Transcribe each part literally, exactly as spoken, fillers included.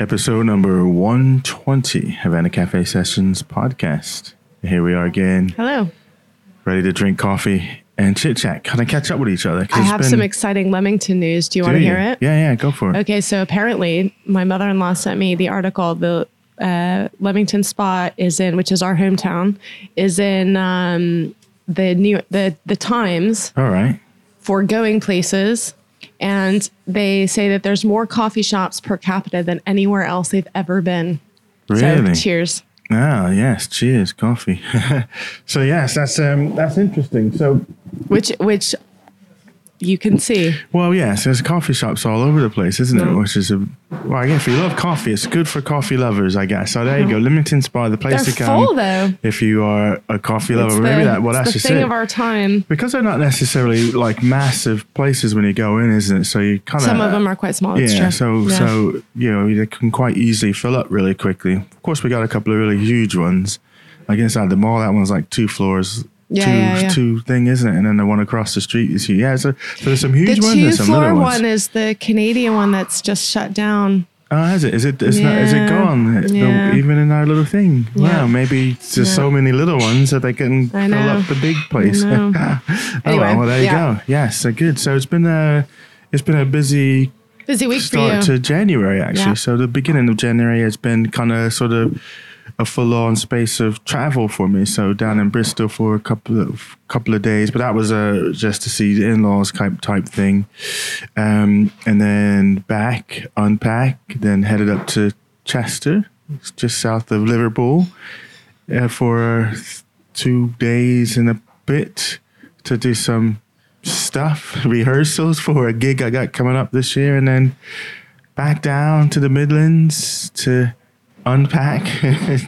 Episode number one twenty, Havana Cafe Sessions podcast. Here we are again. Hello. Ready to drink coffee and chit chat, kind of catch up with each other. I have been... some exciting Leamington news. Do you Do want to you? hear it? Yeah, yeah, go for it. Okay, so apparently my mother-in-law sent me the article. The uh, Leamington spot is in, which is our hometown, is in um, the New the the Times. All right. For going places. And they say that there's more coffee shops per capita than anywhere else they've ever been. Really? So, cheers. Ah, yes. Cheers. Coffee. So, yes, that's um, that's interesting. So, Which which you can see. Well, yes, there's coffee shops all over the place, isn't mm-hmm. it? Which is, a, well, I guess if you love coffee, it's good for coffee lovers, I guess. So, there mm-hmm. you go. Leamington Spa, the place they're to come. Full, though. If you are a coffee lover. It's maybe the, that, well, it's that's the just thing it. of our time. Because they're not necessarily like massive places when you go in, isn't it? So, you kind of. Some of them are quite small. Yeah. So, yeah. so, you know, they can quite easily fill up really quickly. Of course, we got a couple of really huge ones. Like inside the mall, that one's like two floors. Yeah, two, yeah, yeah. two thing, isn't it? And then the one across the street is huge. Yeah, so, so there's some huge the ones. The two-floor one is the Canadian one that's just shut down. Oh, has it? Is it? It's yeah. not, is it gone? Yeah. The, even in our little thing. Yeah. Wow, maybe there's yeah. so many little ones that they can fill up the big place. oh anyway, well, well, there yeah. you go. Yeah, so good. So it's been a it's been a busy busy week start for you. to January actually. Yeah. So the beginning of January has been kind of sort of. a full-on space of travel for me. So down in Bristol for a couple of couple of days, but that was a just to see the in-laws type type thing, um, and then back, unpack, then headed up to Chester, just south of Liverpool, uh, for two days and a bit to do some stuff, rehearsals for a gig I got coming up this year, and then back down to the Midlands to unpack,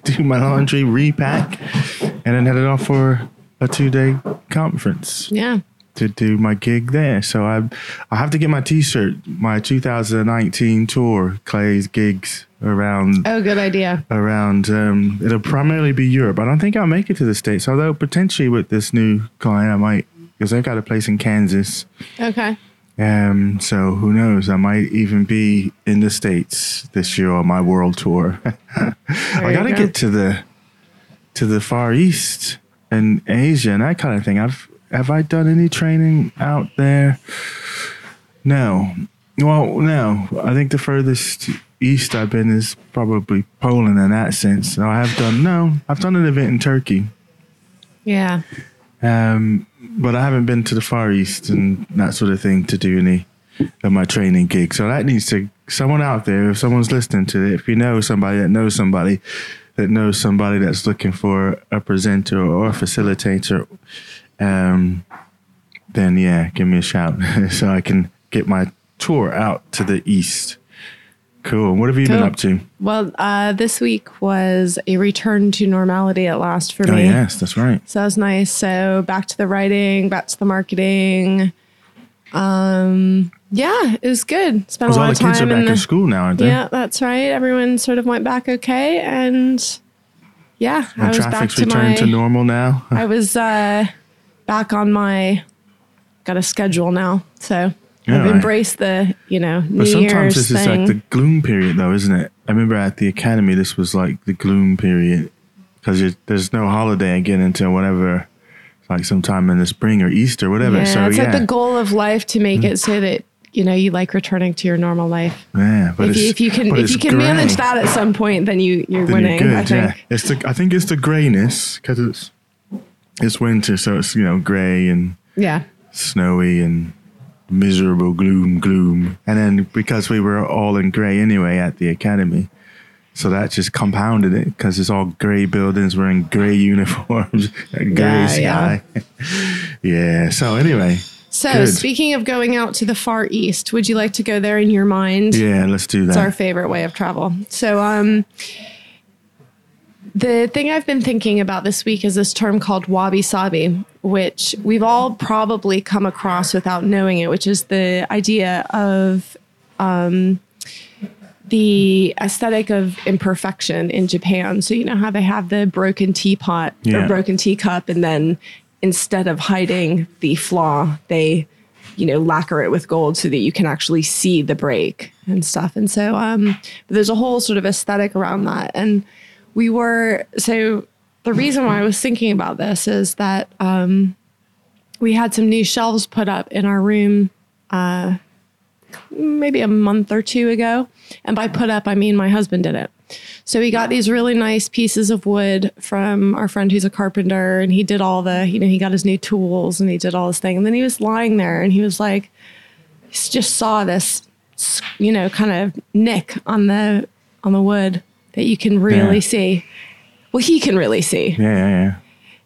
do my laundry, repack, and then headed off for a two-day conference. Yeah, to do my gig there. So I, I have to get my T-shirt, my two thousand nineteen tour, Clay's gigs around. Oh, good idea. Around, um, it'll primarily be Europe. I don't think I'll make it to the States, although potentially with this new client I might, because they've got a place in Kansas. Okay. Um, so who knows? I might even be in the States this year on my world tour. I gotta go. get to the to the Far East and Asia and that kind of thing. I've have I done any training out there? No. Well, no. I think the furthest east I've been is probably Poland in that sense. So I have done no. I've done an event in Turkey. Yeah. Um, but I haven't been to the Far East and that sort of thing to do any of my training gigs. So that needs to, someone out there, if someone's listening to it, if you know somebody that knows somebody that knows somebody that's looking for a presenter or a facilitator, um, then yeah, give me a shout so I can get my tour out to the East. Cool. What have you cool. been up to? Well, uh, this week was a return to normality at last for oh, me. Oh, yes, that's right. So that was nice. So back to the writing, back to the marketing. Um, yeah, it was good. Spent a lot of time. All the kids are back the, in school now, aren't they? Yeah, that's right. Everyone sort of went back okay. And yeah, and I was back to my... traffic's returned to normal now. I was uh, back on my... Got a schedule now, so... I've right. embraced the, you know, New Year's thing. But sometimes this thing. is like the gloom period, though, isn't it? I remember at the academy, this was like the gloom period because there's no holiday again until whatever, like sometime in the spring or Easter, whatever. Yeah, so it's yeah. like the goal of life to make it so that you know you like returning to your normal life. Yeah, but if, it's, you, if you can, if you can gray. manage that at some point, then you you're then winning. You're good, I think. Yeah. It's the I think it's the grayness because it's it's winter, so it's you know gray and yeah, snowy and. Miserable gloom, gloom. And then because we were all in grey anyway at the academy, so that just compounded it because it's all grey buildings, we're in grey uniforms, and grey yeah, sky. Yeah. yeah. So anyway. So good. Speaking of going out to the Far East, would you like to go there in your mind? Yeah, let's do that. It's our favorite way of travel. So um, the thing I've been thinking about this week is this term called Wabi Sabi, which we've all probably come across without knowing it, which is the idea of um, the aesthetic of imperfection in Japan. So you know how they have the broken teapot yeah. or broken teacup, and then instead of hiding the flaw, they you know, lacquer it with gold so that you can actually see the break and stuff. And so um, but there's a whole sort of aesthetic around that. And we were, so the reason why I was thinking about this is that um, we had some new shelves put up in our room uh, maybe a month or two ago. And by put up, I mean my husband did it. So we got these really nice pieces of wood from our friend who's a carpenter, and he did all the, you know, he got his new tools and he did all this thing. And then he was lying there and he was like, just saw this, you know, kind of nick on the, on the wood that you can really yeah. see. Well, he can really see. Yeah, yeah, yeah.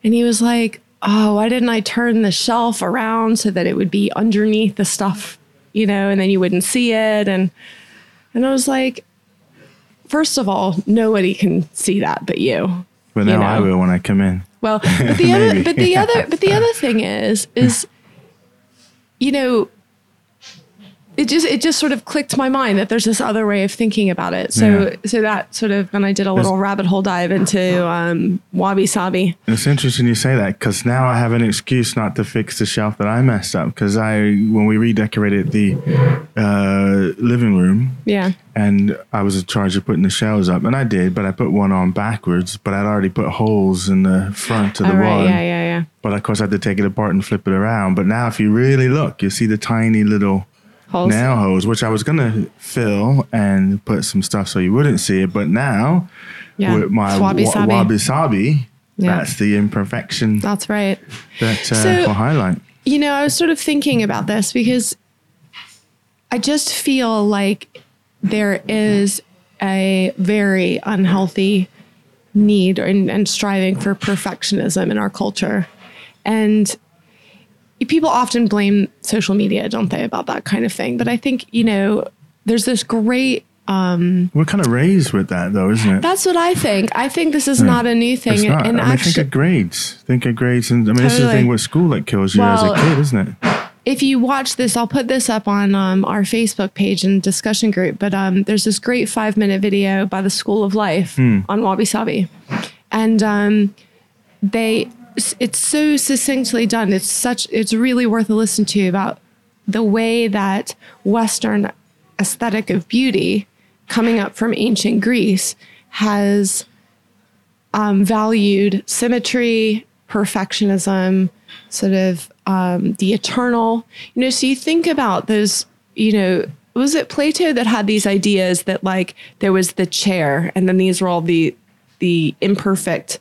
And he was like, oh, why didn't I turn the shelf around so that it would be underneath the stuff, you know, and then you wouldn't see it. And, and I was like, first of all, nobody can see that but you. But now you know? I will when I come in. Well, but the other, but the yeah. other, but the other thing is, is you know, it just it just sort of clicked my mind that there's this other way of thinking about it. So yeah. so that sort of, and I did a little it's, rabbit hole dive into um, Wabi Sabi. It's interesting you say that, because now I have an excuse not to fix the shelf that I messed up, because I when we redecorated the uh, living room. Yeah. And I was in charge of putting the shelves up, and I did, but I put one on backwards, but I'd already put holes in the front of the oh, right, wall. Yeah, yeah, yeah. But of course I had to take it apart and flip it around. But now if you really look, you see the tiny little holes. Nail holes, which I was going to fill and put some stuff so you wouldn't see it. But now yeah. with my Wabi Sabi, Wabi Sabi yeah. that's the imperfection. That's right. That uh, so, I'll highlight. You know, I was sort of thinking about this because I just feel like there is a very unhealthy need and, and striving for perfectionism in our culture. And people often blame social media, don't they, about that kind of thing. But I think, you know, there's this great... Um, we're kind of raised with that, though, isn't it? That's what I think. I think this is yeah. not a new thing. It's not. And I mean, actually, think of grades. Think of grades. And I mean, totally. This is the thing with school that kills you well, as a kid, isn't it? If you watch this, I'll put this up on um, our Facebook page and discussion group. But um, there's this great five-minute video by the School of Life hmm. on Wabi Sabi. And um, they... it's so succinctly done. It's such, it's really worth a listen to about the way that Western aesthetic of beauty coming up from ancient Greece has um, valued symmetry, perfectionism, sort of um, the eternal, you know, so you think about those, you know, was it Plato that had these ideas that like there was the chair and then these were all the, the imperfect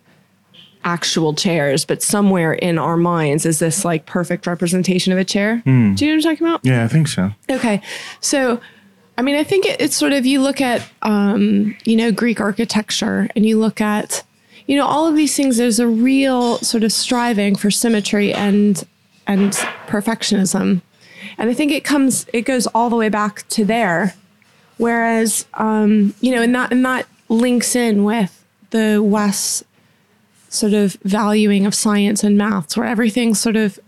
actual chairs, but somewhere in our minds is this like perfect representation of a chair. Mm. Do you know what I'm talking about? Yeah, I think so. Okay. So, I mean, I think it, it's sort of, you look at, um, you know, Greek architecture and you look at, you know, all of these things, there's a real sort of striving for symmetry and, and perfectionism. And I think it comes, it goes all the way back to there. Whereas, um, you know, and that, and that links in with the West sort of valuing of science and maths, where everything sort of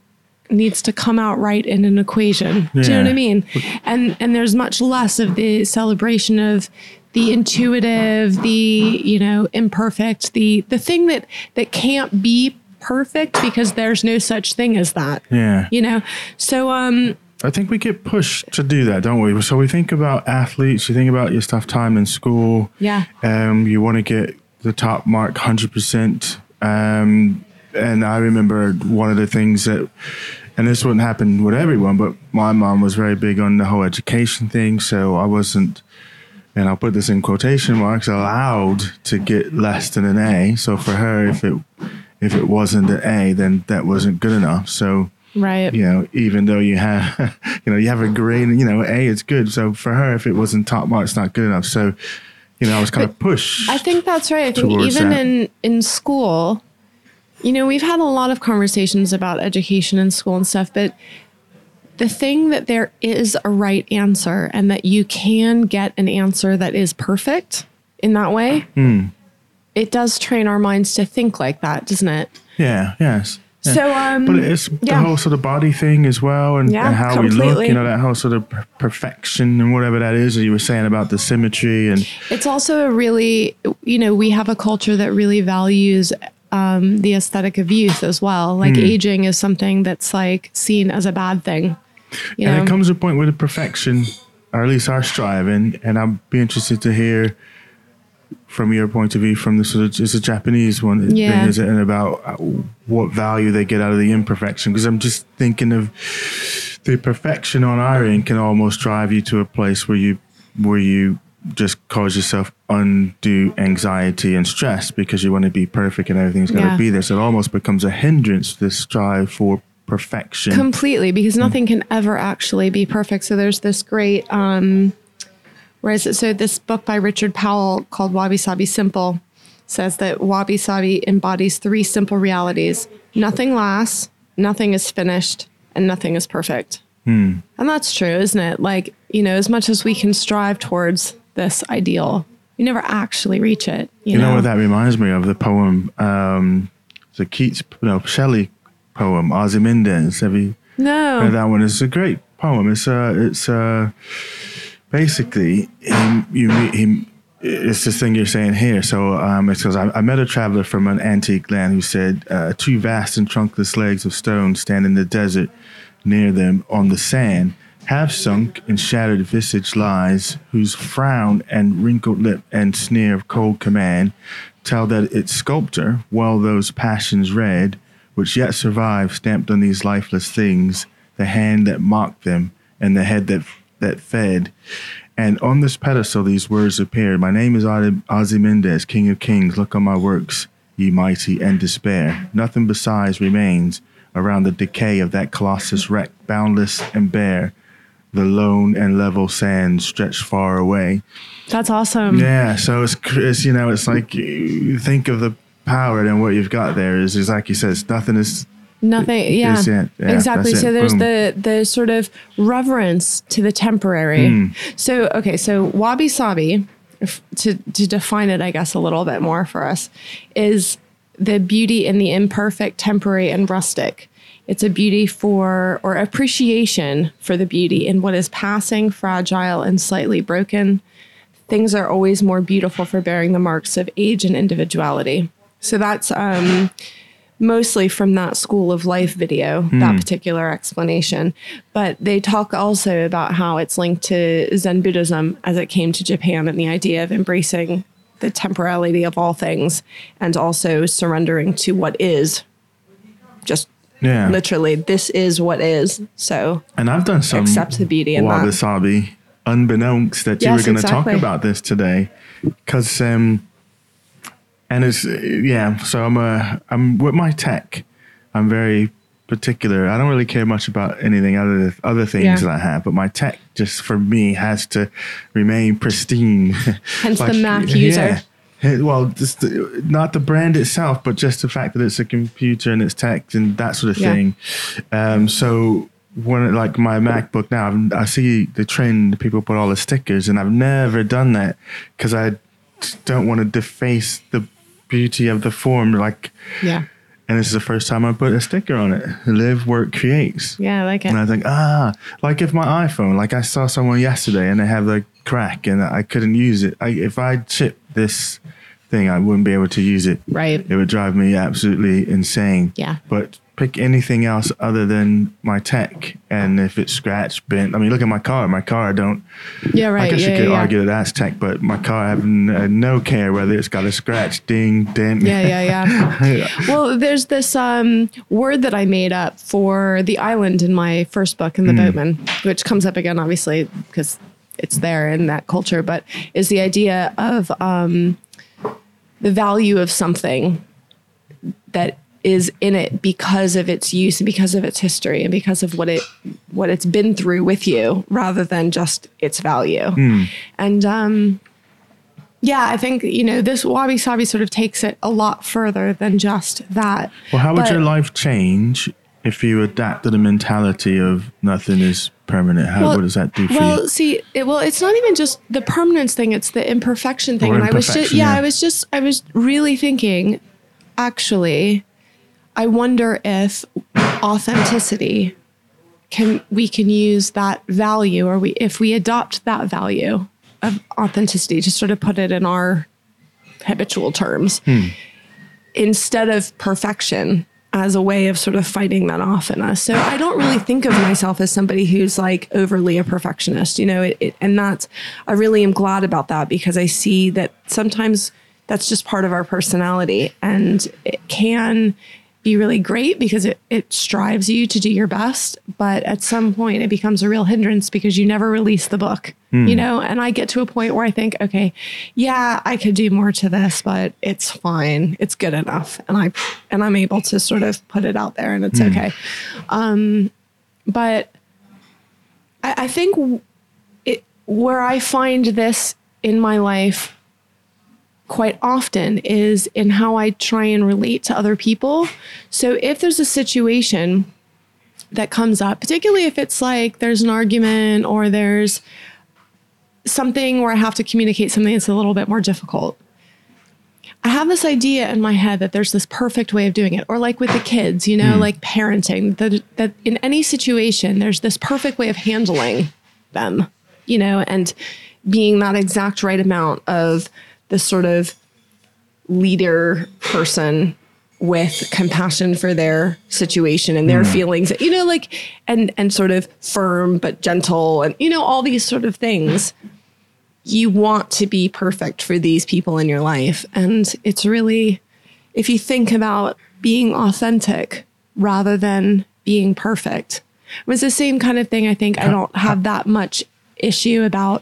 needs to come out right in an equation. Yeah. Do you know what I mean? And and there's much less of the celebration of the intuitive, the, you know, imperfect, the the thing that that can't be perfect because there's no such thing as that. Yeah. You know? So um I think we get pushed to do that, don't we? So we think about athletes, you think about your stuff time in school. Yeah. Um you want to get the top mark one hundred percent. Um, and I remember one of the things that, and this wouldn't happen with everyone, but my mom was very big on the whole education thing. So I wasn't, and I'll put this in quotation marks, allowed to get less than an A. So for her, if it if it wasn't an A, then that wasn't good enough. So, right. you know, even though you have, you know, you have a grade, you know, A is good. So for her, if it wasn't top mark, it's not good enough. So, you know, I was kind but of pushed. I think that's right. I think even that. in in school, you know, we've had a lot of conversations about education in school and stuff, but the thing that there is a right answer and that you can get an answer that is perfect in that way, mm. it does train our minds to think like that, doesn't it? Yeah, yes. Yeah. So, um, but it's the yeah. whole sort of body thing as well, and, yeah, and how completely. we look, you know, that whole sort of perfection and whatever that is that you were saying about the symmetry. And it's also a really, you know, we have a culture that really values um, the aesthetic of youth as well. Like mm. aging is something that's like seen as a bad thing. Yeah. And there comes a point where the perfection, or at least our striving, and I'd be interested to hear from your point of view, from the sort of, it's a Japanese one, yeah. is it, and about what value they get out of the imperfection. Because I'm just thinking of the perfection on our end can almost drive you to a place where you, where you just cause yourself undue anxiety and stress because you want to be perfect and everything's going to yeah. be there. So it almost becomes a hindrance, this strive for perfection. Completely, because nothing can ever actually be perfect. So there's this great, um, where is it? So this book by Richard Powell called Wabi Sabi Simple says that Wabi Sabi embodies three simple realities. Nothing lasts, nothing is finished, and nothing is perfect. Hmm. And that's true, isn't it? Like, you know, as much as we can strive towards this ideal, we never actually reach it. You, you know? know what that reminds me of? The poem, um, the Keats, no, Shelley poem, Ozymandias. Have you no. heard that one? It's a great poem. It's uh, it's uh, basically, him, you meet him. It's this thing you're saying here. So um, it says, I, I met a traveler from an antique land who said, uh, two vast and trunkless legs of stone stand in the desert. Near them on the sand, half sunk and shattered visage lies, whose frown and wrinkled lip and sneer of cold command tell that its sculptor, well those passions read, which yet survive stamped on these lifeless things, the hand that mocked them and the head that that fed. And on this pedestal these words appeared, my name is Ozymandias, King of Kings, look on my works, ye mighty, and despair. Nothing besides remains around the decay of that colossus wreck, boundless and bare, the lone and level sand stretched far away. That's awesome. Yeah, so it's, it's you know, it's like, you think of the power and what you've got there is, is like you said, it's nothing is... Nothing, yeah, is it. yeah exactly. So it. there's Boom. the the sort of reverence to the temporary. Mm. So, okay, so wabi-sabi, if, to, to define it, I guess, a little bit more for us, is... the beauty in the imperfect, temporary, and rustic. It's a beauty for, or appreciation for the beauty in what is passing, fragile, and slightly broken. Things are always more beautiful for bearing the marks of age and individuality. So that's um, mostly from that School of Life video, mm. that particular explanation. But they talk also about how it's linked to Zen Buddhism as it came to Japan and the idea of embracing the temporality of all things, and also surrendering to what is, just yeah. literally, this is what is. So, and I've done some accept the beauty in wabi sabi, unbeknownst that yes, you were going to exactly. talk about this today, because um, and it's yeah. So I'm a I'm with my tech. I'm very particular. I don't really care much about anything other other things yeah. that I have, but my tech just for me has to remain pristine. Hence like, the Mac user. Yeah. Well, just the, not the brand itself, but just the fact that it's a computer and it's tech and that sort of yeah. thing. Um, so when like my MacBook now, I'm, I see the trend people put all the stickers, and I've never done that because I don't want to deface the beauty of the form. Like yeah. And this is the first time I put a sticker on it. Live, work, creates. Yeah, I like it. And I think, ah, like if my iPhone, like I saw someone yesterday and they have the crack and I couldn't use it. I, if I chip this thing, I wouldn't be able to use it. Right. It would drive me absolutely insane. Yeah. But pick anything else other than my tech. And if it's scratched, bent, I mean, look at my car. My car, I don't. Yeah, right. I guess yeah, you could yeah. argue that that's tech, but my car, I have n- no care whether it's got a scratch, ding, dent. Yeah, yeah, yeah. yeah. Well, there's this um, word that I made up for the island in my first book, in The mm. Boatman, which comes up again, obviously, because it's there in that culture, but is the idea of um, the value of something that is in it because of its use and because of its history and because of what it what it's been through with you, rather than just its value. Mm. And um, yeah, I think, you know, this Wabi Sabi sort of takes it a lot further than just that. Well, how but, would your life change if you adapt to the mentality of nothing is permanent? How well, what does that do for well, you? Well, see, it, well, it's not even just the permanence thing; it's the imperfection thing. Or and imperfection, I was just, yeah, yeah, I was just, I was really thinking, actually. I wonder if authenticity can we can use that value, or we if we adopt that value of authenticity, to sort of put it in our habitual terms, hmm. instead of perfection, as a way of sort of fighting that off in us. So I don't really think of myself as somebody who's like overly a perfectionist, you know, it, it, and that's, I really am glad about that, because I see that sometimes that's just part of our personality, and it can be really great because it, it strives you to do your best. But at some point it becomes a real hindrance because you never release the book, mm. you know, and I get to a point where I think, okay, yeah, I could do more to this, but it's fine. It's good enough. And I, and I'm able to sort of put it out there and it's mm. okay. Um, but I, I think it, where I find this in my life quite often is in how I try and relate to other people. So if there's a situation that comes up, particularly if it's like there's an argument or there's something where I have to communicate something that's a little bit more difficult, I have this idea in my head that there's this perfect way of doing it. Or like with the kids, you know, mm. like parenting, that, that in any situation, there's this perfect way of handling them, you know, and being that exact right amount of this sort of leader person with compassion for their situation and their mm. feelings, you know, like, and, and sort of firm, but gentle, and, you know, all these sort of things. You want to be perfect for these people in your life. And it's really, if you think about being authentic rather than being perfect, it was the same kind of thing. I think I don't have that much issue about,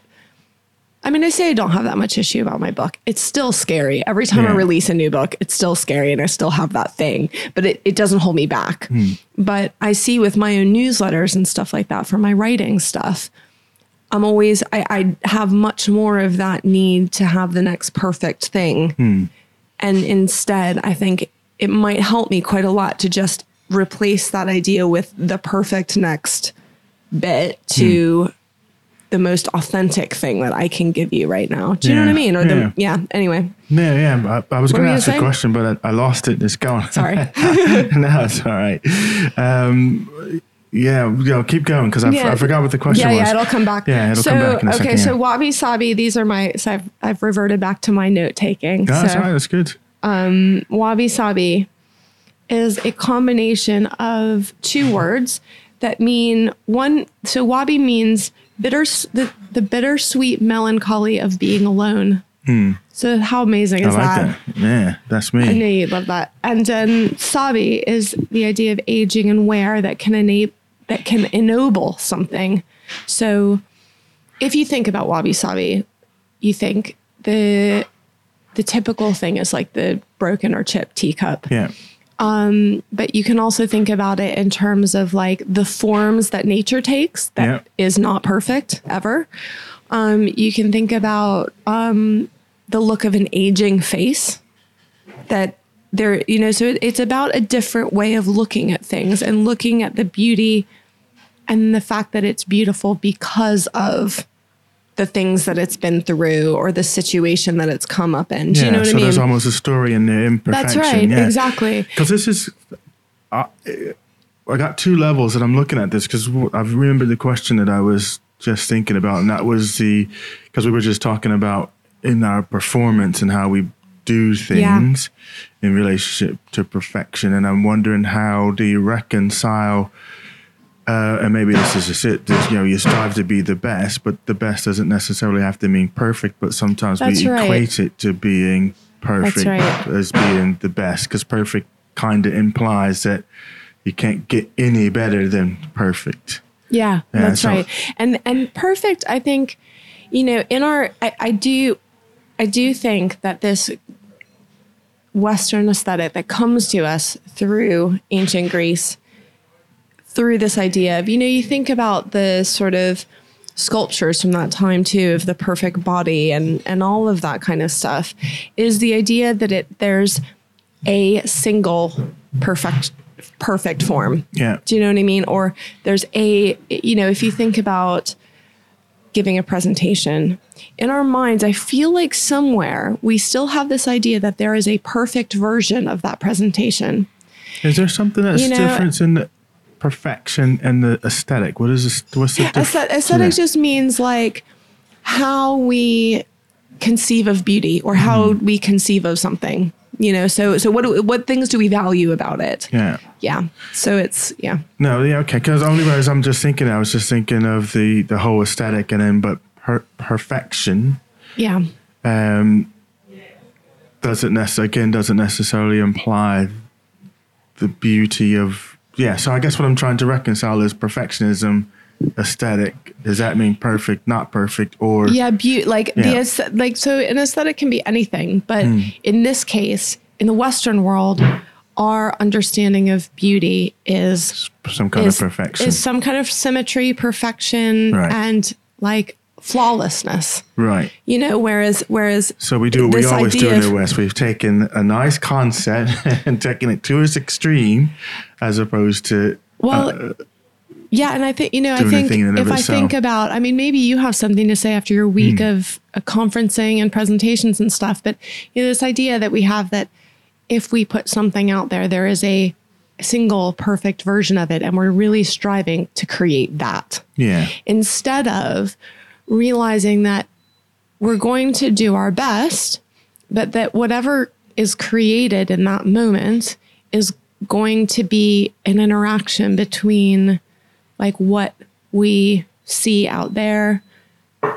I mean, I say I don't have that much issue about my book. It's still scary. Every time yeah. I release a new book, it's still scary and I still have that thing, but it, it doesn't hold me back. Mm. But I see with my own newsletters and stuff like that for my writing stuff, I'm always, I, I have much more of that need to have the next perfect thing. Mm. And instead, I think it might help me quite a lot to just replace that idea with the perfect next bit to... Mm. the most authentic thing that I can give you right now. Do you yeah, know what I mean? Or yeah. the yeah. Anyway. Yeah, yeah. I, I was going to ask a question, but I, I lost it. It's gone. Sorry. No, it's all right. Um, yeah, yeah keep going because yeah. I forgot what the question yeah, was. Yeah, it'll come back. Yeah, it'll so, come back in a second. Okay, so yeah. Wabi Sabi. These are my. So I've, I've reverted back to my note taking. No, so, that's all right. That's good. Um, Wabi Sabi is a combination of two words that mean one. So wabi means. Bitter, the, the bittersweet melancholy of being alone. Mm. So how amazing is I like that? that? Yeah, that's me. I knew you'd love that. And then Sabi is the idea of aging and wear that can enable, that can ennoble something. So if you think about Wabi Sabi, you think the the typical thing is like the broken or chipped teacup. Yeah. Um, but you can also think about it in terms of like the forms that nature takes that yep. is not perfect ever. Um, you can think about um, the look of an aging face that there, you know, so it, it's about a different way of looking at things and looking at the beauty and the fact that it's beautiful because of the things that it's been through or the situation that it's come up in. Do yeah, you know what so I mean? So there's almost a story in the imperfection. That's right, yeah. exactly. Because this is, I, I got two levels that I'm looking at this because I remember the question that I was just thinking about, and that was the, because we were just talking about in our performance and how we do things yeah. in relationship to perfection. And I'm wondering, how do you reconcile Uh, and maybe this is just it, this, you know, you strive to be the best, but the best doesn't necessarily have to mean perfect, but sometimes That's we right. equate it to being perfect right. as being the best, because perfect kind of implies that you can't get any better than perfect. Yeah, yeah that's so. right. And and perfect, I think, you know, in our, I, I do, I do think that this Western aesthetic that comes to us through ancient Greece, through this idea of, you know, you think about the sort of sculptures from that time too, of the perfect body and, and all of that kind of stuff, is the idea that it, there's a single perfect, perfect form. Yeah. Do you know what I mean? Or there's a, you know, if you think about giving a presentation in our minds, I feel like somewhere we still have this idea that there is a perfect version of that presentation. Is there something that's you know, different in the, perfection and the aesthetic? What is this? What's the difference? Aesthetic yeah. just means like how we conceive of beauty or how mm. we conceive of something. you know, so so what do, what things do we value about it? Yeah. Yeah. So it's, yeah. No, yeah, okay. Because only way I'm just thinking, I was just thinking of the, the whole aesthetic and then, but per, perfection. Yeah. Um, doesn't necessarily, again, doesn't necessarily imply the beauty of, yeah. So I guess what I'm trying to reconcile is perfectionism, aesthetic. Does that mean perfect, not perfect, or yeah, be- like yeah. the like so an aesthetic can be anything, but mm. in this case, in the Western world, our understanding of beauty is some kind is, of perfection, is some kind of symmetry, perfection, right. and like flawlessness, right? You know, whereas whereas so we do what we always do in the West. We've taken a nice concept and taken it to its extreme, as opposed to well. Uh, Yeah, and I think, you know, I think if I itself. think about, I mean, maybe you have something to say after your week mm. of uh, conferencing and presentations and stuff, but you know, this idea that we have that if we put something out there, there is a single perfect version of it, and we're really striving to create that. Yeah. Instead of realizing that we're going to do our best, but that whatever is created in that moment is going to be an interaction between like what we see out there,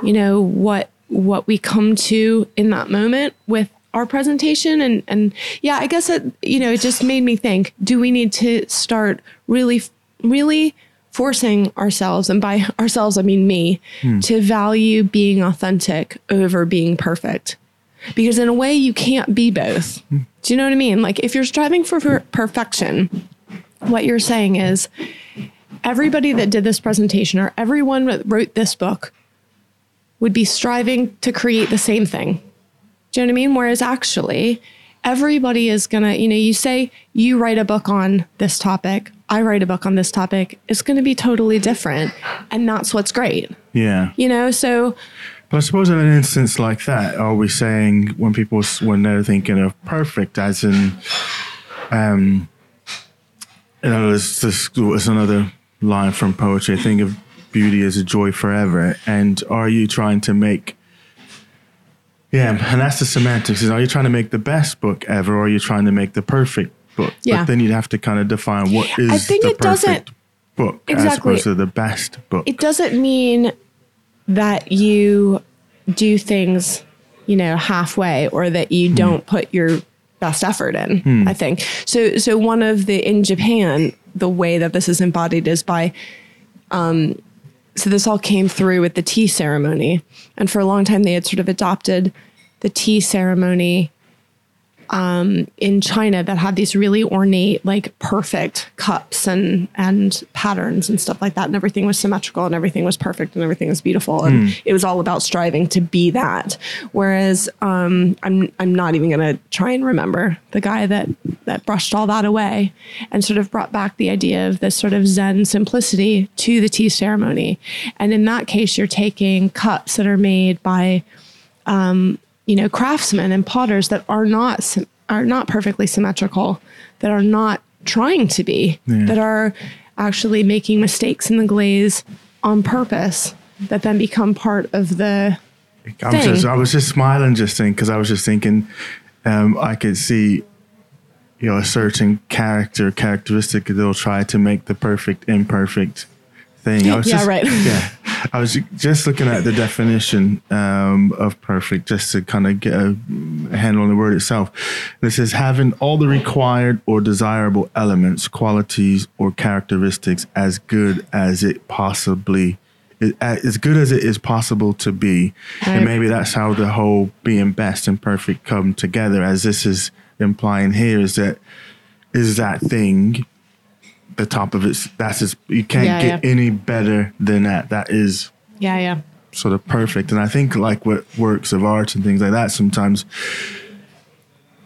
you know, what what we come to in that moment with our presentation. And, and yeah, I guess, it, you know, it just made me think, do we need to start really, really forcing ourselves, and by ourselves, I mean me, hmm. to value being authentic over being perfect? Because in a way, you can't be both. Hmm. Do you know what I mean? Like if you're striving for per- perfection, what you're saying is, everybody that did this presentation or everyone that wrote this book would be striving to create the same thing. Do you know what I mean? Whereas actually everybody is going to, you know, you say you write a book on this topic, I write a book on this topic. It's going to be totally different. And that's what's great. Yeah. You know, so. But I suppose in an instance like that, are we saying when people, when they're thinking of perfect as in, um, you know, there's this, there's another line from poetry, think of beauty as a joy forever. And are you trying to make, yeah, and that's the semantics, is are you trying to make the best book ever, or are you trying to make the perfect book? Yeah. But then you'd have to kind of define what is I think the it perfect book exactly. as opposed to the best book. It doesn't mean that you do things, you know, halfway, or that you don't mm. put your best effort in, hmm. I think. So, so one of the, in Japan, the way that this is embodied is by, um, so this all came through with the tea ceremony. And for a long time, they had sort of adopted the tea ceremony um, in China that had these really ornate, like perfect cups and, and patterns and stuff like that. And everything was symmetrical and everything was perfect and everything was beautiful. And mm. it was all about striving to be that. Whereas, um, I'm, I'm not even going to try and remember the guy that, that brushed all that away and sort of brought back the idea of this sort of Zen simplicity to the tea ceremony. And in that case, you're taking cups that are made by, um, you know, craftsmen and potters that are not are not perfectly symmetrical, that are not trying to be, yeah. that are actually making mistakes in the glaze on purpose that then become part of the I was thing. Just, I was just smiling just thinking, because I was just thinking um, I could see, you know, a certain character, characteristic that they'll try to make the perfect, imperfect thing. I was yeah, just, right. Yeah. I was just looking at the definition um, of perfect, just to kind of get a handle on the word itself. This is having all the required or desirable elements, qualities, or characteristics as good as it possibly, as good as it is possible to be. Right. And maybe that's how the whole being best and perfect come together, as this is implying here, is that is that thing. The top of it, that's as you can't yeah, get yeah. any better than that. That is yeah, yeah, sort of perfect. And I think like with works of art and things like that, sometimes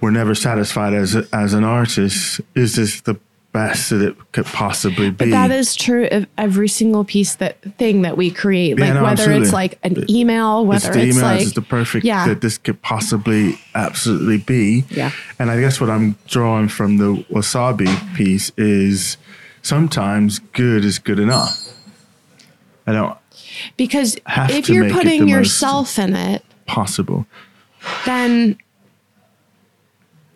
we're never satisfied as a, as an artist. Is this the best that it could possibly be? But that is true of every single piece that thing that we create. Like yeah, no, whether absolutely. It's like an email, whether it's, the it's emails, like it's the perfect yeah. that this could possibly absolutely be. Yeah. And I guess what I'm drawing from the wasabi piece is. Sometimes good is good enough. I don't because if you're putting yourself in it possible, then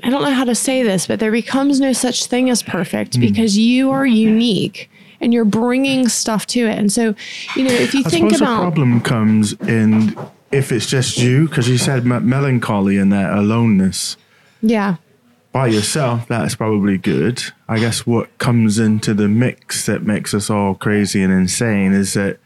I don't know how to say this, but there becomes no such thing as perfect mm. because you are unique and you're bringing stuff to it. And so, you know, if you I think about the problem comes in if it's just you, because you said me- melancholy and that aloneness. Yeah. By yourself, that's probably good. I guess what comes into the mix that makes us all crazy and insane is that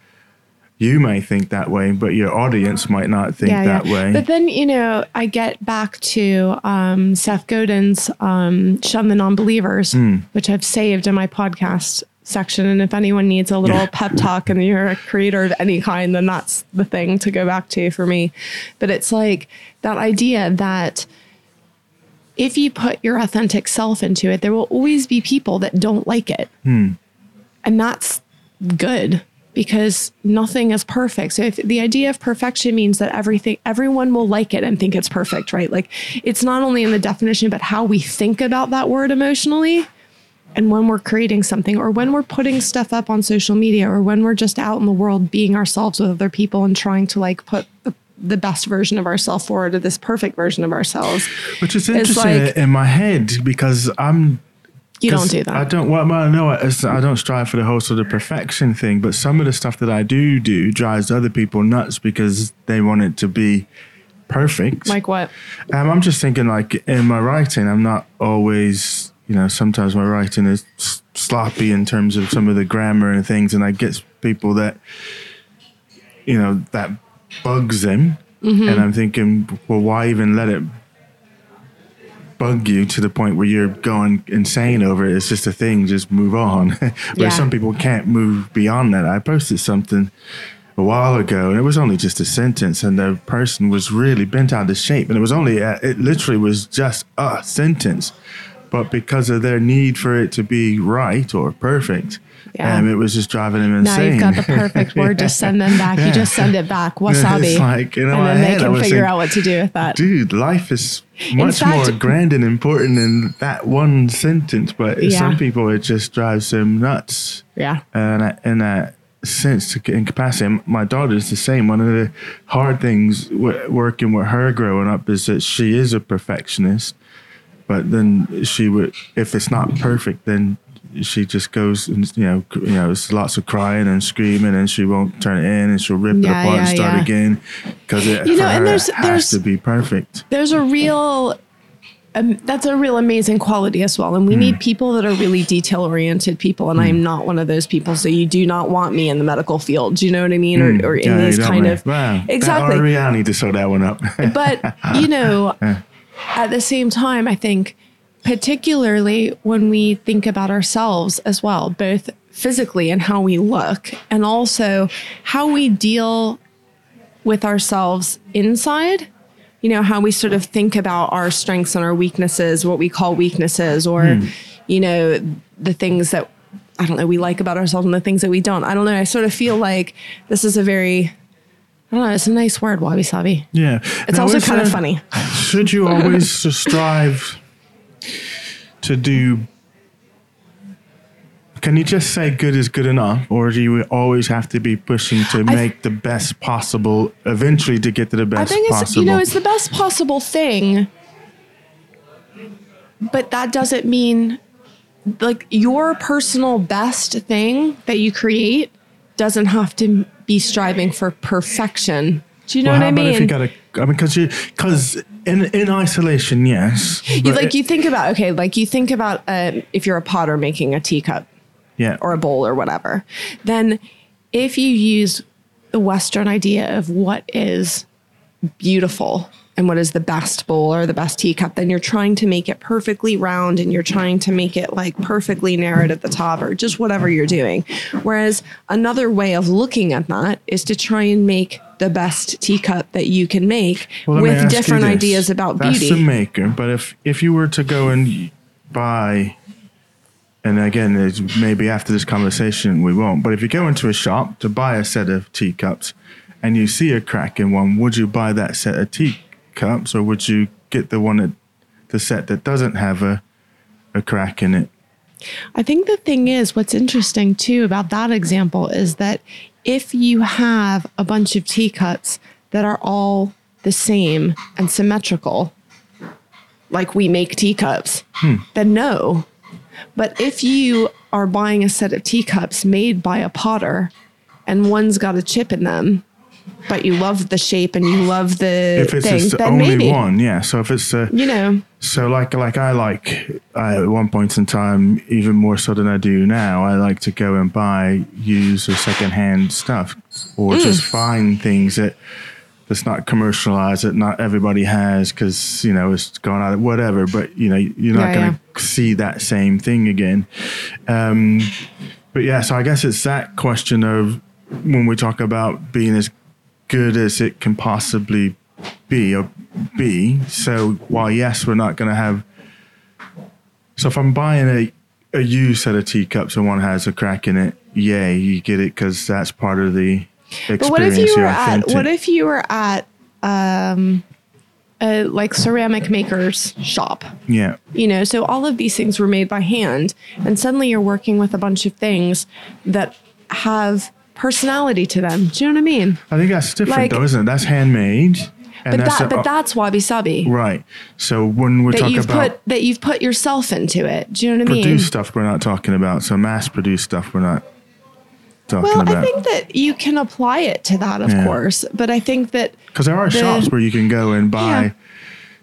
you may think that way, but your audience might not think yeah, that yeah. way. But then, you know, I get back to um, Seth Godin's um, Shun the Nonbelievers, mm. which I've saved in my podcast section. And if anyone needs a little yeah. pep talk and you're a creator of any kind, then that's the thing to go back to for me. But it's like that idea that if you put your authentic self into it, there will always be people that don't like it. Mm. And that's good. Because nothing is perfect. So if the idea of perfection means that everything, everyone will like it and think it's perfect, right? Like it's not only in the definition, but how we think about that word emotionally. And when we're creating something or when we're putting stuff up on social media or when we're just out in the world being ourselves with other people and trying to like put the, the best version of ourselves forward or this perfect version of ourselves. Which is interesting like, in my head because I'm... You don't do that. I don't, well, no, I don't strive for the whole sort of perfection thing, but some of the stuff that I do do drives other people nuts because they want it to be perfect. Like what? Um, I'm just thinking like in my writing, I'm not always, you know, sometimes my writing is sloppy in terms of some of the grammar and things. And I get people that, you know, that bugs them. Mm-hmm. And I'm thinking, well, why even let it bug you to the point where you're going insane over it? It's just a thing, just move on. But yeah. some people can't move beyond that. I posted something a while ago and it was only just a sentence and the person was really bent out of shape and it was only, a, it literally was just a sentence. But because of their need for it to be right or perfect, yeah. um, it was just driving them insane. Now you've got the perfect word, yeah. just send them back. Yeah. You just send it back, wasabi. It's like, you know, and then they can figure saying, out what to do with that. Dude, life is much fact, more grand and important than that one sentence. But yeah. some people, it just drives them nuts. Yeah. And in that sense, to get incapacity. My daughter's the same. One of the hard things w- working with her growing up is that she is a perfectionist. But then she would, if it's not perfect, then she just goes and, you know, you know, there's lots of crying and screaming and she won't turn it in and she'll rip yeah, it apart yeah, and start yeah. again because it, you know, and there's, it has there's, to be perfect. There's a real, um, that's a real amazing quality as well. And we mm. need people that are really detail oriented people. And mm. I'm not one of those people. So you do not want me in the medical field. Do you know what I mean? Mm. Or, or in yeah, these kind really. of, wow. exactly. That, I need to sew that one up. But, you know... yeah. At the same time, I think particularly when we think about ourselves as well, both physically and how we look and also how we deal with ourselves inside, you know, how we sort of think about our strengths and our weaknesses, what we call weaknesses or, mm. you know, the things that, I don't know, we like about ourselves and the things that we don't. I don't know. I sort of feel like this is a very... I don't know, it's a nice word, wabi-sabi. Yeah. It's now, also kind there, of funny. Should you always strive to do... Can you just say good is good enough? Or do you always have to be pushing to I make th- the best possible, eventually to get to the best possible? I think it's, possible. you know, it's the best possible thing. But that doesn't mean... Like, your personal best thing that you create doesn't have to... be striving for perfection. Do you know well, what I mean? If you gotta, I mean, because you, because in in isolation, yes. You like it, you think about okay, like you think about uh, if you're a potter making a teacup, yeah, or a bowl or whatever. Then, if you use the Western idea of what is beautiful and what is the best bowl or the best teacup, then you're trying to make it perfectly round and you're trying to make it like perfectly narrowed at the top or just whatever you're doing. Whereas another way of looking at that is to try and make the best teacup that you can make well, with different ideas about That's beauty. That's the maker. But if, if you were to go and buy, and again, it's maybe after this conversation we won't, but if you go into a shop to buy a set of teacups and you see a crack in one, would you buy that set of teacups? Cups, or would you get the one that the set that doesn't have a a crack in it? I think the thing is, what's interesting too about that example is that if you have a bunch of teacups that are all the same and symmetrical, like we make teacups, hmm. then no. But if you are buying a set of teacups made by a potter and one's got a chip in them, but you love the shape and you love the if it's thing, then only maybe. One, yeah. So if it's uh, you know, so like like I like I, at one point in time, even more so than I do now, I like to go and buy used or secondhand stuff, or mm. just find things that that's not commercialized, that not everybody has, because you know it's gone out of whatever. But you know you're not yeah, going to yeah. see that same thing again. Um, but yeah, so I guess it's that question of when we talk about being as good as it can possibly be or be. So while yes, we're not going to have. So if I'm buying a a used set of teacups and one has a crack in it, yay, you get it because that's part of the experience. But what if you were at what if you were at um, a like ceramic maker's shop? Yeah, you know, so all of these things were made by hand, and suddenly you're working with a bunch of things that have personality to them. Do you know what I mean? I think that's different like, though, isn't it? That's handmade. And but that's, that, a, but that's wabi sabi. Right. So when we're that talking you've about... Put, that you've put yourself into it. Do you know what I mean? Produced stuff we're not talking about. So mass-produced stuff we're not talking well, about. Well, I think that you can apply it to that, of yeah. course. But I think that... Because there are the, shops where you can go and buy yeah.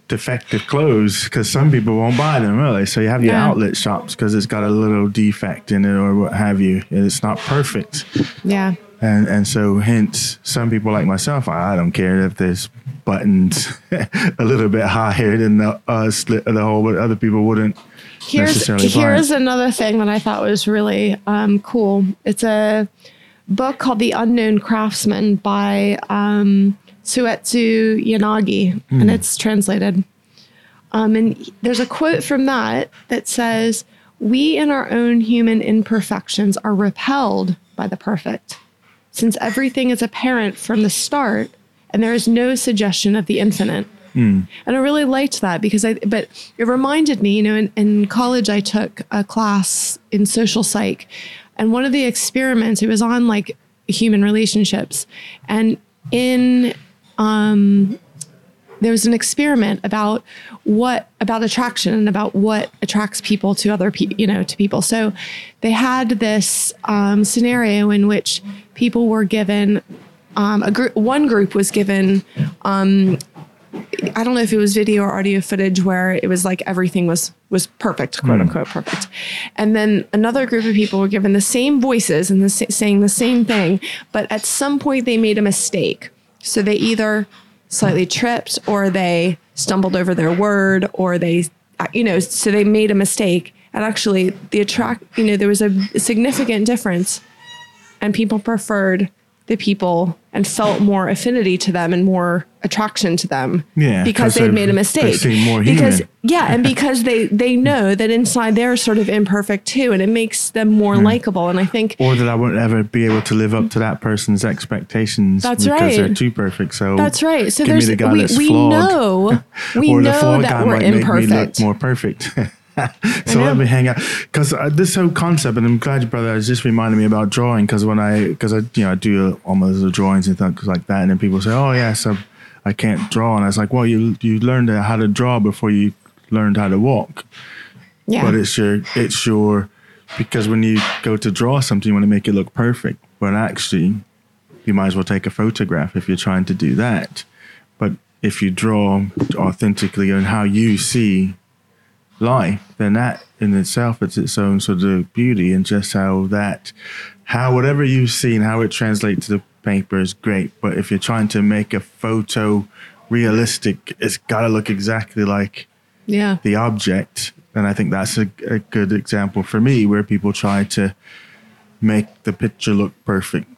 defective clothes, because some people won't buy them, really. So you have your yeah. outlet shops because it's got a little defect in it or what have you. And it's not perfect. Yeah. And and so hence some people like myself, I don't care if there's buttons a little bit higher than the uh, slit of the hole, but other people wouldn't here's, necessarily buy Here's it. Another thing that I thought was really um, cool. It's a book called The Unknown Craftsman by um, Suetsu Yanagi, mm. and it's translated. Um, and there's a quote from that that says, "We in our own human imperfections are repelled by the perfect. Since everything is apparent from the start, and there is no suggestion of the infinite." Mm. And I really liked that because I, but it reminded me, you know, in, in college, I took a class in social psych, and one of the experiments, it was on like human relationships. And in, um, there was an experiment about what, about attraction and about what attracts people to other people, you know, to people. So they had this um, scenario in which people were given Um, a group, one group was given, um, I don't know if it was video or audio footage where it was like everything was, was perfect, quote mm. unquote, perfect. And then another group of people were given the same voices and the, saying the same thing, but at some point they made a mistake. So they either slightly tripped or they stumbled over their word or they, you know, so they made a mistake. And actually the attract, you know, there was a significant difference and people preferred the people and felt more affinity to them and more attraction to them yeah, because they'd made a mistake. More because yeah, and because they they know that inside they're sort of imperfect too, and it makes them more yeah. likable. And I think, or that I won't ever be able to live up to that person's expectations. That's because right. they're too perfect. So that's right. So give there's me the guy we, that's we know we or know the flawed that guy we're might imperfect. Make me look more perfect. So let me hang out because uh, this whole concept, and I'm glad your brother has just reminded me about drawing, because when I because I you know I do almost the drawings and things like that, and then people say, oh yes, I, I can't draw, and I was like, well, you you learned how to draw before you learned how to walk. Yeah. But it's your it's your because when you go to draw something, you want to make it look perfect, but actually you might as well take a photograph if you're trying to do that. But if you draw authentically and how you see life, then that in itself is its own sort of beauty, and just how that, how whatever you've seen, how it translates to the paper is great. But if you're trying to make a photo realistic, it's got to look exactly like yeah. the object. And I think that's a, a good example for me where people try to make the picture look perfect.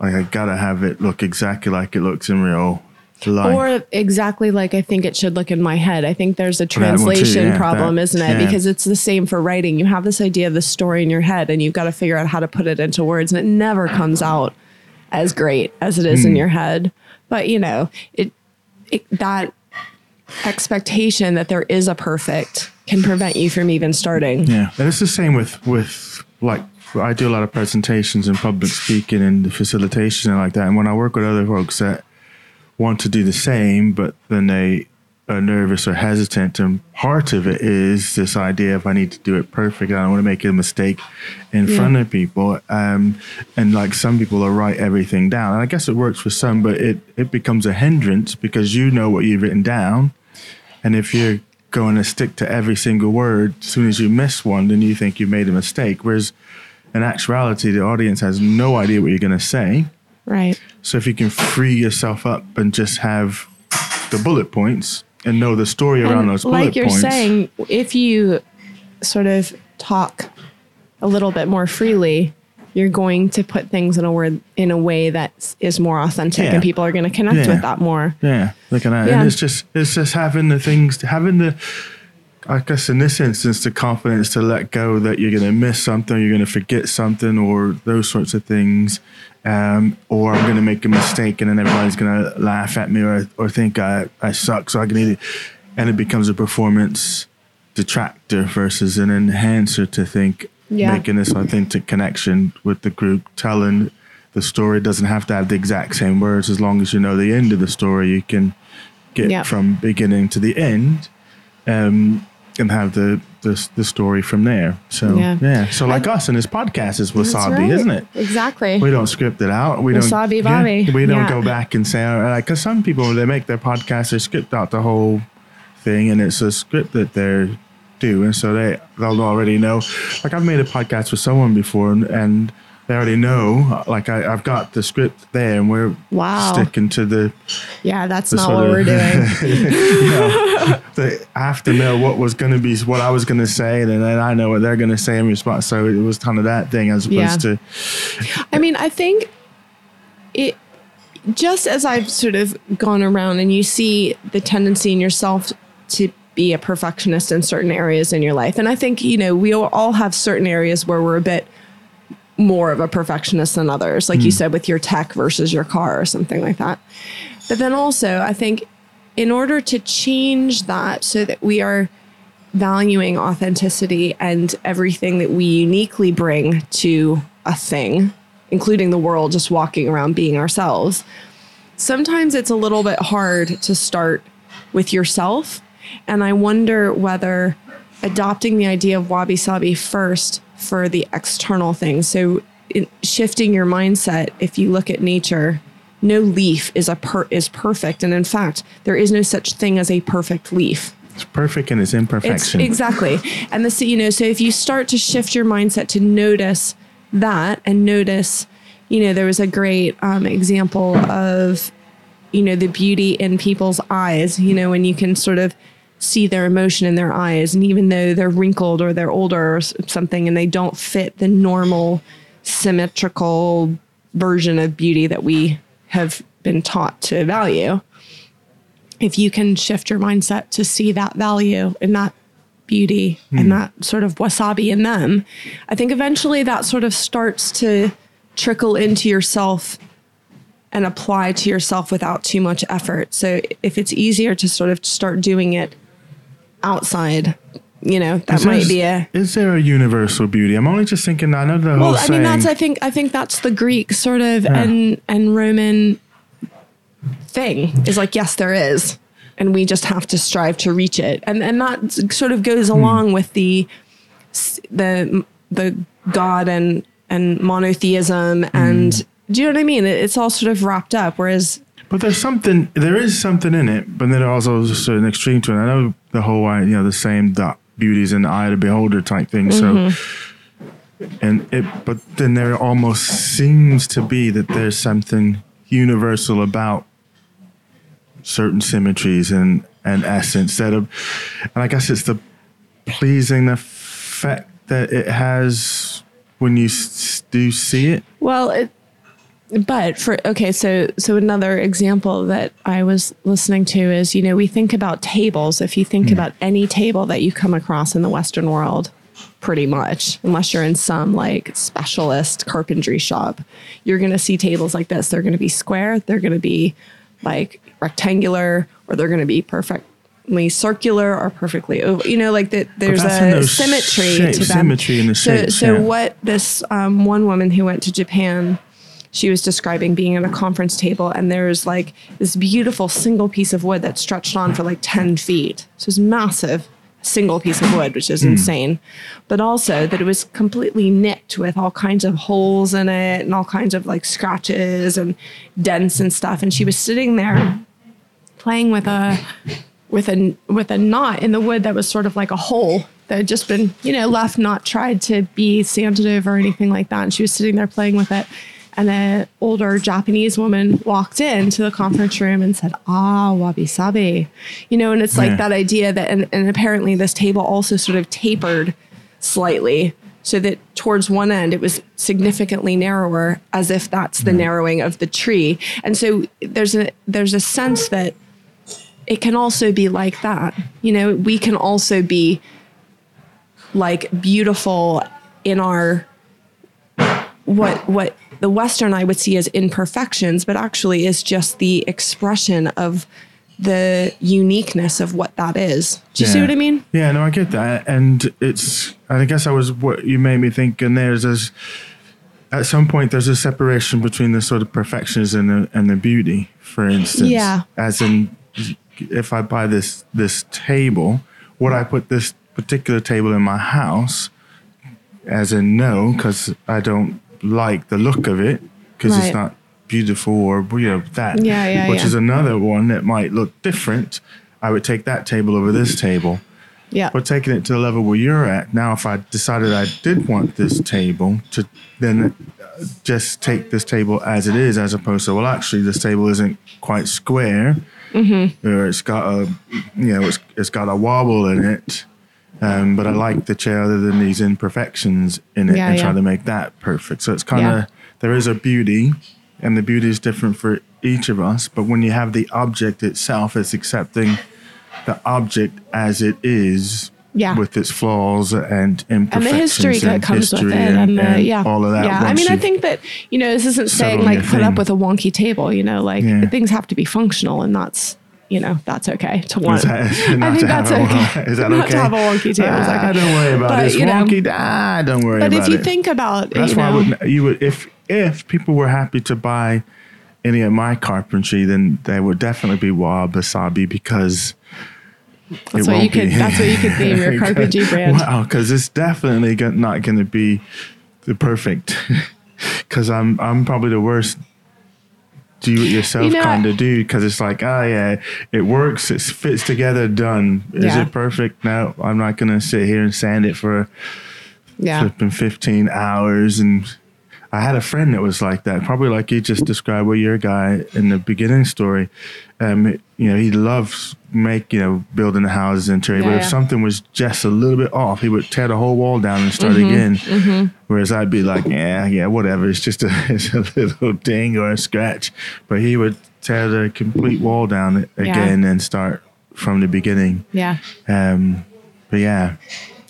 Like I got to have it look exactly like it looks in real life. Or exactly like I think it should look in my head. I think there's a translation too, yeah, problem, that, isn't it? Yeah. Because it's the same for writing. You have this idea of the story in your head and you've got to figure out how to put it into words, and it never comes out as great as it is mm. in your head. But, you know, it, it that expectation that there is a perfect can prevent you from even starting. Yeah, and it's the same with, with like, I do a lot of presentations and public speaking and facilitation and like that. And when I work with other folks that want to do the same, but then they or nervous or hesitant, and part of it is this idea of I need to do it perfect. I don't want to make a mistake in yeah. front of people. Um, and like some people will write everything down, and I guess it works for some, but it, it becomes a hindrance because you know what you've written down, and if you're going to stick to every single word, as soon as you miss one, then you think you've made a mistake. Whereas in actuality, the audience has no idea what you're going to say. Right. So if you can free yourself up and just have the bullet points, and know the story around and those bullet like you're points. Saying, if you sort of talk a little bit more freely, you're going to put things in a word in a way that is more authentic, yeah. and people are going to connect yeah. with that more. Yeah, look at that. Yeah. And it's just it's just having the things, having the, I guess in this instance, the confidence to let go that you're going to miss something, you're going to forget something, or those sorts of things. Um, or I'm going to make a mistake and then everybody's going to laugh at me or, or think I, I suck, so I can eat it. And it becomes a performance detractor versus an enhancer to think, yeah. making this authentic connection with the group, telling the story. Doesn't have to have the exact same words. As long as you know the end of the story, you can get yep. from beginning to the end um, and have the The, the story from there. So yeah, yeah. so like I, us in this podcast is wasabi, right. isn't it? Exactly. We don't script it out. We wasabi don't. Wasabi, yeah, we don't yeah. go back and say like, because some people when they make their podcast, they script out the whole thing, and it's a script that they do, and so they they'll already know. Like I've made a podcast with someone before, and, and they already know. Like I, I've got the script there, and we're wow. sticking to the. Yeah, that's the not what of, we're doing. No. They have to know what was going to be, what I was going to say, and then I know what they're going to say in response. So it was kind of that thing as opposed yeah. to. I mean, I think it, just as I've sort of gone around and you see the tendency in yourself to be a perfectionist in certain areas in your life. And I think, you know, we all have certain areas where we're a bit more of a perfectionist than others. Like mm. you said, with your tech versus your car or something like that. But then also, I think, in order to change that so that we are valuing authenticity and everything that we uniquely bring to a thing, including the world, just walking around being ourselves, sometimes it's a little bit hard to start with yourself. And I wonder whether adopting the idea of wabi-sabi first for the external things, so in shifting your mindset, if you look at nature, no leaf is a per- is perfect. And in fact, there is no such thing as a perfect leaf. It's perfect in its imperfection. It's, exactly. And the, you know, so if you start to shift your mindset to notice that and notice, you know, there was a great um, example of, you know, the beauty in people's eyes, you know, when you can sort of see their emotion in their eyes. And even though they're wrinkled or they're older or something, and they don't fit the normal symmetrical version of beauty that we have been taught to value, if you can shift your mindset to see that value and that beauty mm. and that sort of wasabi in them, I think eventually that sort of starts to trickle into yourself and apply to yourself without too much effort. So if it's easier to sort of start doing it outside, you know, that might be a... Is there a universal beauty? I'm only just thinking, I know the whole saying... Well, I mean, that's, I think, I think that's the Greek sort of yeah. and, and Roman thing is like, yes, there is. And we just have to strive to reach it. And and that sort of goes along hmm. with the, the, the God and, and monotheism. Hmm. And do you know what I mean? It, it's all sort of wrapped up. Whereas... But there's something, there is something in it, but then also just an extreme to it. I know the whole, you know, the same dot. Beauty's in the eye of the beholder type thing. Mm-hmm. So, and it, but then there almost seems to be that there's something universal about certain symmetries and, and essence that, of, and I guess it's the pleasing effect that it has when you s- do see it. Well, it, but for, okay, so, so another example that I was listening to is, you know, we think about tables. If you think mm. about any table that you come across in the Western world, pretty much, unless you're in some like specialist carpentry shop, you're going to see tables like this. They're going to be square. They're going to be like rectangular, or they're going to be perfectly circular or perfectly, oval. You know, like that there's a symmetry shapes, to them. Symmetry in the so, shapes, so yeah. what this um, one woman who went to Japan she was describing being at a conference table, and there's like this beautiful single piece of wood that stretched on for like ten feet. So it's massive. Single piece of wood, which is mm. insane, but also that it was completely nicked with all kinds of holes in it and all kinds of like scratches and dents and stuff. And she was sitting there playing with a with a with a knot in the wood that was sort of like a hole that had just been, you know, left, not tried to be sanded over or anything like that. And she was sitting there playing with it. And an older Japanese woman walked into the conference room and said, ah, wabi sabi, you know, and it's like yeah. that idea that, and, and apparently this table also sort of tapered slightly so that towards one end, it was significantly narrower, as if that's the yeah. narrowing of the tree. And so there's a, there's a sense that it can also be like that. You know, we can also be like beautiful in our, what, what, the Western I would see as imperfections, but actually is just the expression of the uniqueness of what that is. Do you yeah. see what I mean? Yeah, no, I get that. And it's, I guess I was, what you made me think, and there's, there's at some point, there's a separation between the sort of perfections and the, and the beauty, for instance. Yeah. As in, if I buy this, this table, would I put this particular table in my house? As in, no, because I don't like the look of it, because right. it's not beautiful, or you know that yeah, yeah, which yeah. is another one that might look different. I would take that table over this table, yeah but taking it to the level where you're at now, if I decided I did want this table, to then just take this table as it is, as opposed to, well, actually this table isn't quite square, mm-hmm. or it's got a you know it's it's got a wobble in it. Um, but I like the chair other than these imperfections in it, yeah, and yeah. try to make that perfect. So it's kind of, yeah. there is a beauty, and the beauty is different for each of us. But when you have the object itself, it's accepting the object as it is, yeah. with its flaws and imperfections. And the history that comes history with it. And, and, and the, yeah. all of that. Yeah. I mean, I think that, you know, this isn't saying like put thing. up with a wonky table, you know, like yeah. things have to be functional, and that's, you know, that's okay to want. I think that's okay. Is that okay? Not to have a wonky table. Is okay. I don't worry about but, it. It's wonky. Know, ah, don't worry about it. But if you it. think about, that's you why know, I wouldn't, you would. If if people were happy to buy any of my carpentry, then they would definitely be wabi sabi, because that's it what won't you could. Be. That's what you could name your carpentry brand. Wow, because it's definitely not going to be the perfect. Because I'm I'm probably the worst. Do it yourself, you know, kind of dude, because it's like, oh yeah, it works, it fits together, done. Is yeah. it perfect? No, I'm not gonna sit here and sand it for yeah. flipping fifteen hours. And I had a friend that was like that, probably like you just described with your guy in the beginning story. Um, it, you know, he loves make you know building the houses and interior, yeah, but if yeah. something was just a little bit off, he would tear the whole wall down and start mm-hmm, again. Mm-hmm. Whereas I'd be like, yeah, yeah, whatever. It's just a, it's a little ding or a scratch. But he would tear the complete wall down again yeah. and start from the beginning. Yeah. Um. But yeah.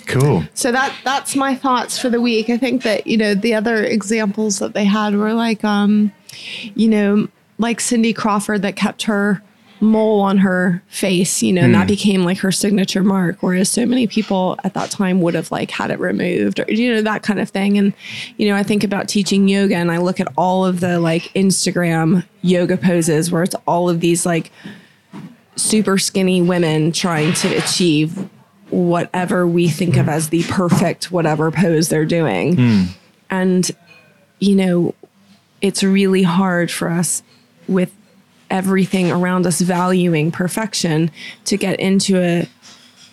Cool. So that that's my thoughts for the week. I think that, you know, the other examples that they had were like, um, you know, like Cindy Crawford that kept her mole on her face, you know, mm. and that became like her signature mark, whereas so many people at that time would have like had it removed, or, you know, that kind of thing. And, you know, I think about teaching yoga, and I look at all of the like Instagram yoga poses where it's all of these like super skinny women trying to achieve whatever we think of as the perfect whatever pose they're doing. Mm. And, you know, it's really hard for us with everything around us valuing perfection to get into a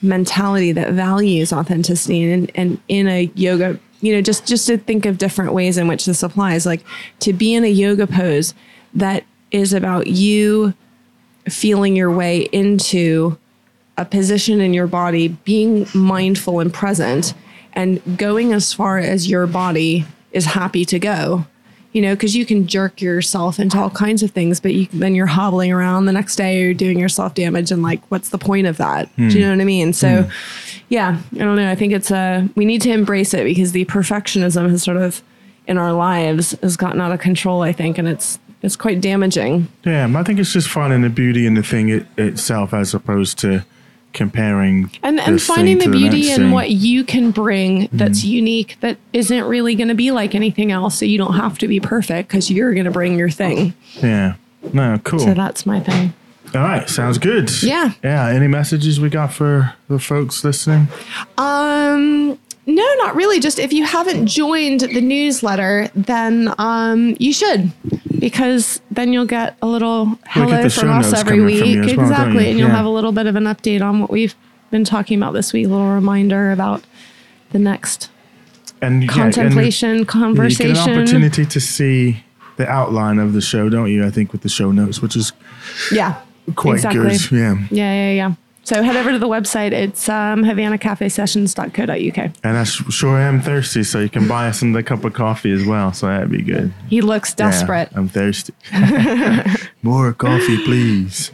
mentality that values authenticity. And, and in a yoga, you know, just, just to think of different ways in which this applies, like to be in a yoga pose that is about you feeling your way into a position in your body, being mindful and present, and going as far as your body is happy to go. You know, because you can jerk yourself into all kinds of things, but you, then you're hobbling around the next day, you're doing yourself damage, and like, what's the point of that? Mm. Do you know what I mean? So, mm. yeah, I don't know. I think it's a, we need to embrace it, because the perfectionism has sort of in our lives has gotten out of control, I think, and it's it's quite damaging. Yeah, I think it's just finding the beauty in the thing it, itself, as opposed to comparing and, and finding the beauty in what you can bring that's mm-hmm. unique, that isn't really going to be like anything else. So you don't have to be perfect because you're going to bring your thing. Yeah. No, cool. So that's my thing. All right. Sounds good. Yeah. Yeah. Any messages we got for the folks listening? Um... No, not really. Just if you haven't joined the newsletter, then um, you should, because then you'll get a little hello from us every week. Exactly. And you'll have a little bit of an update on what we've been talking about this week, a little reminder about the next and, contemplation, yeah, and conversation. You get an opportunity to see the outline of the show, don't you? I think with the show notes, which is yeah, quite exactly. good. Yeah, yeah, yeah, yeah. So head over to the website. It's um, Havana Cafe Sessions dot co dot U K. And I sh- sure am thirsty, so you can buy us another cup of coffee as well. So that'd be good. He looks desperate. Yeah, I'm thirsty. More coffee, please.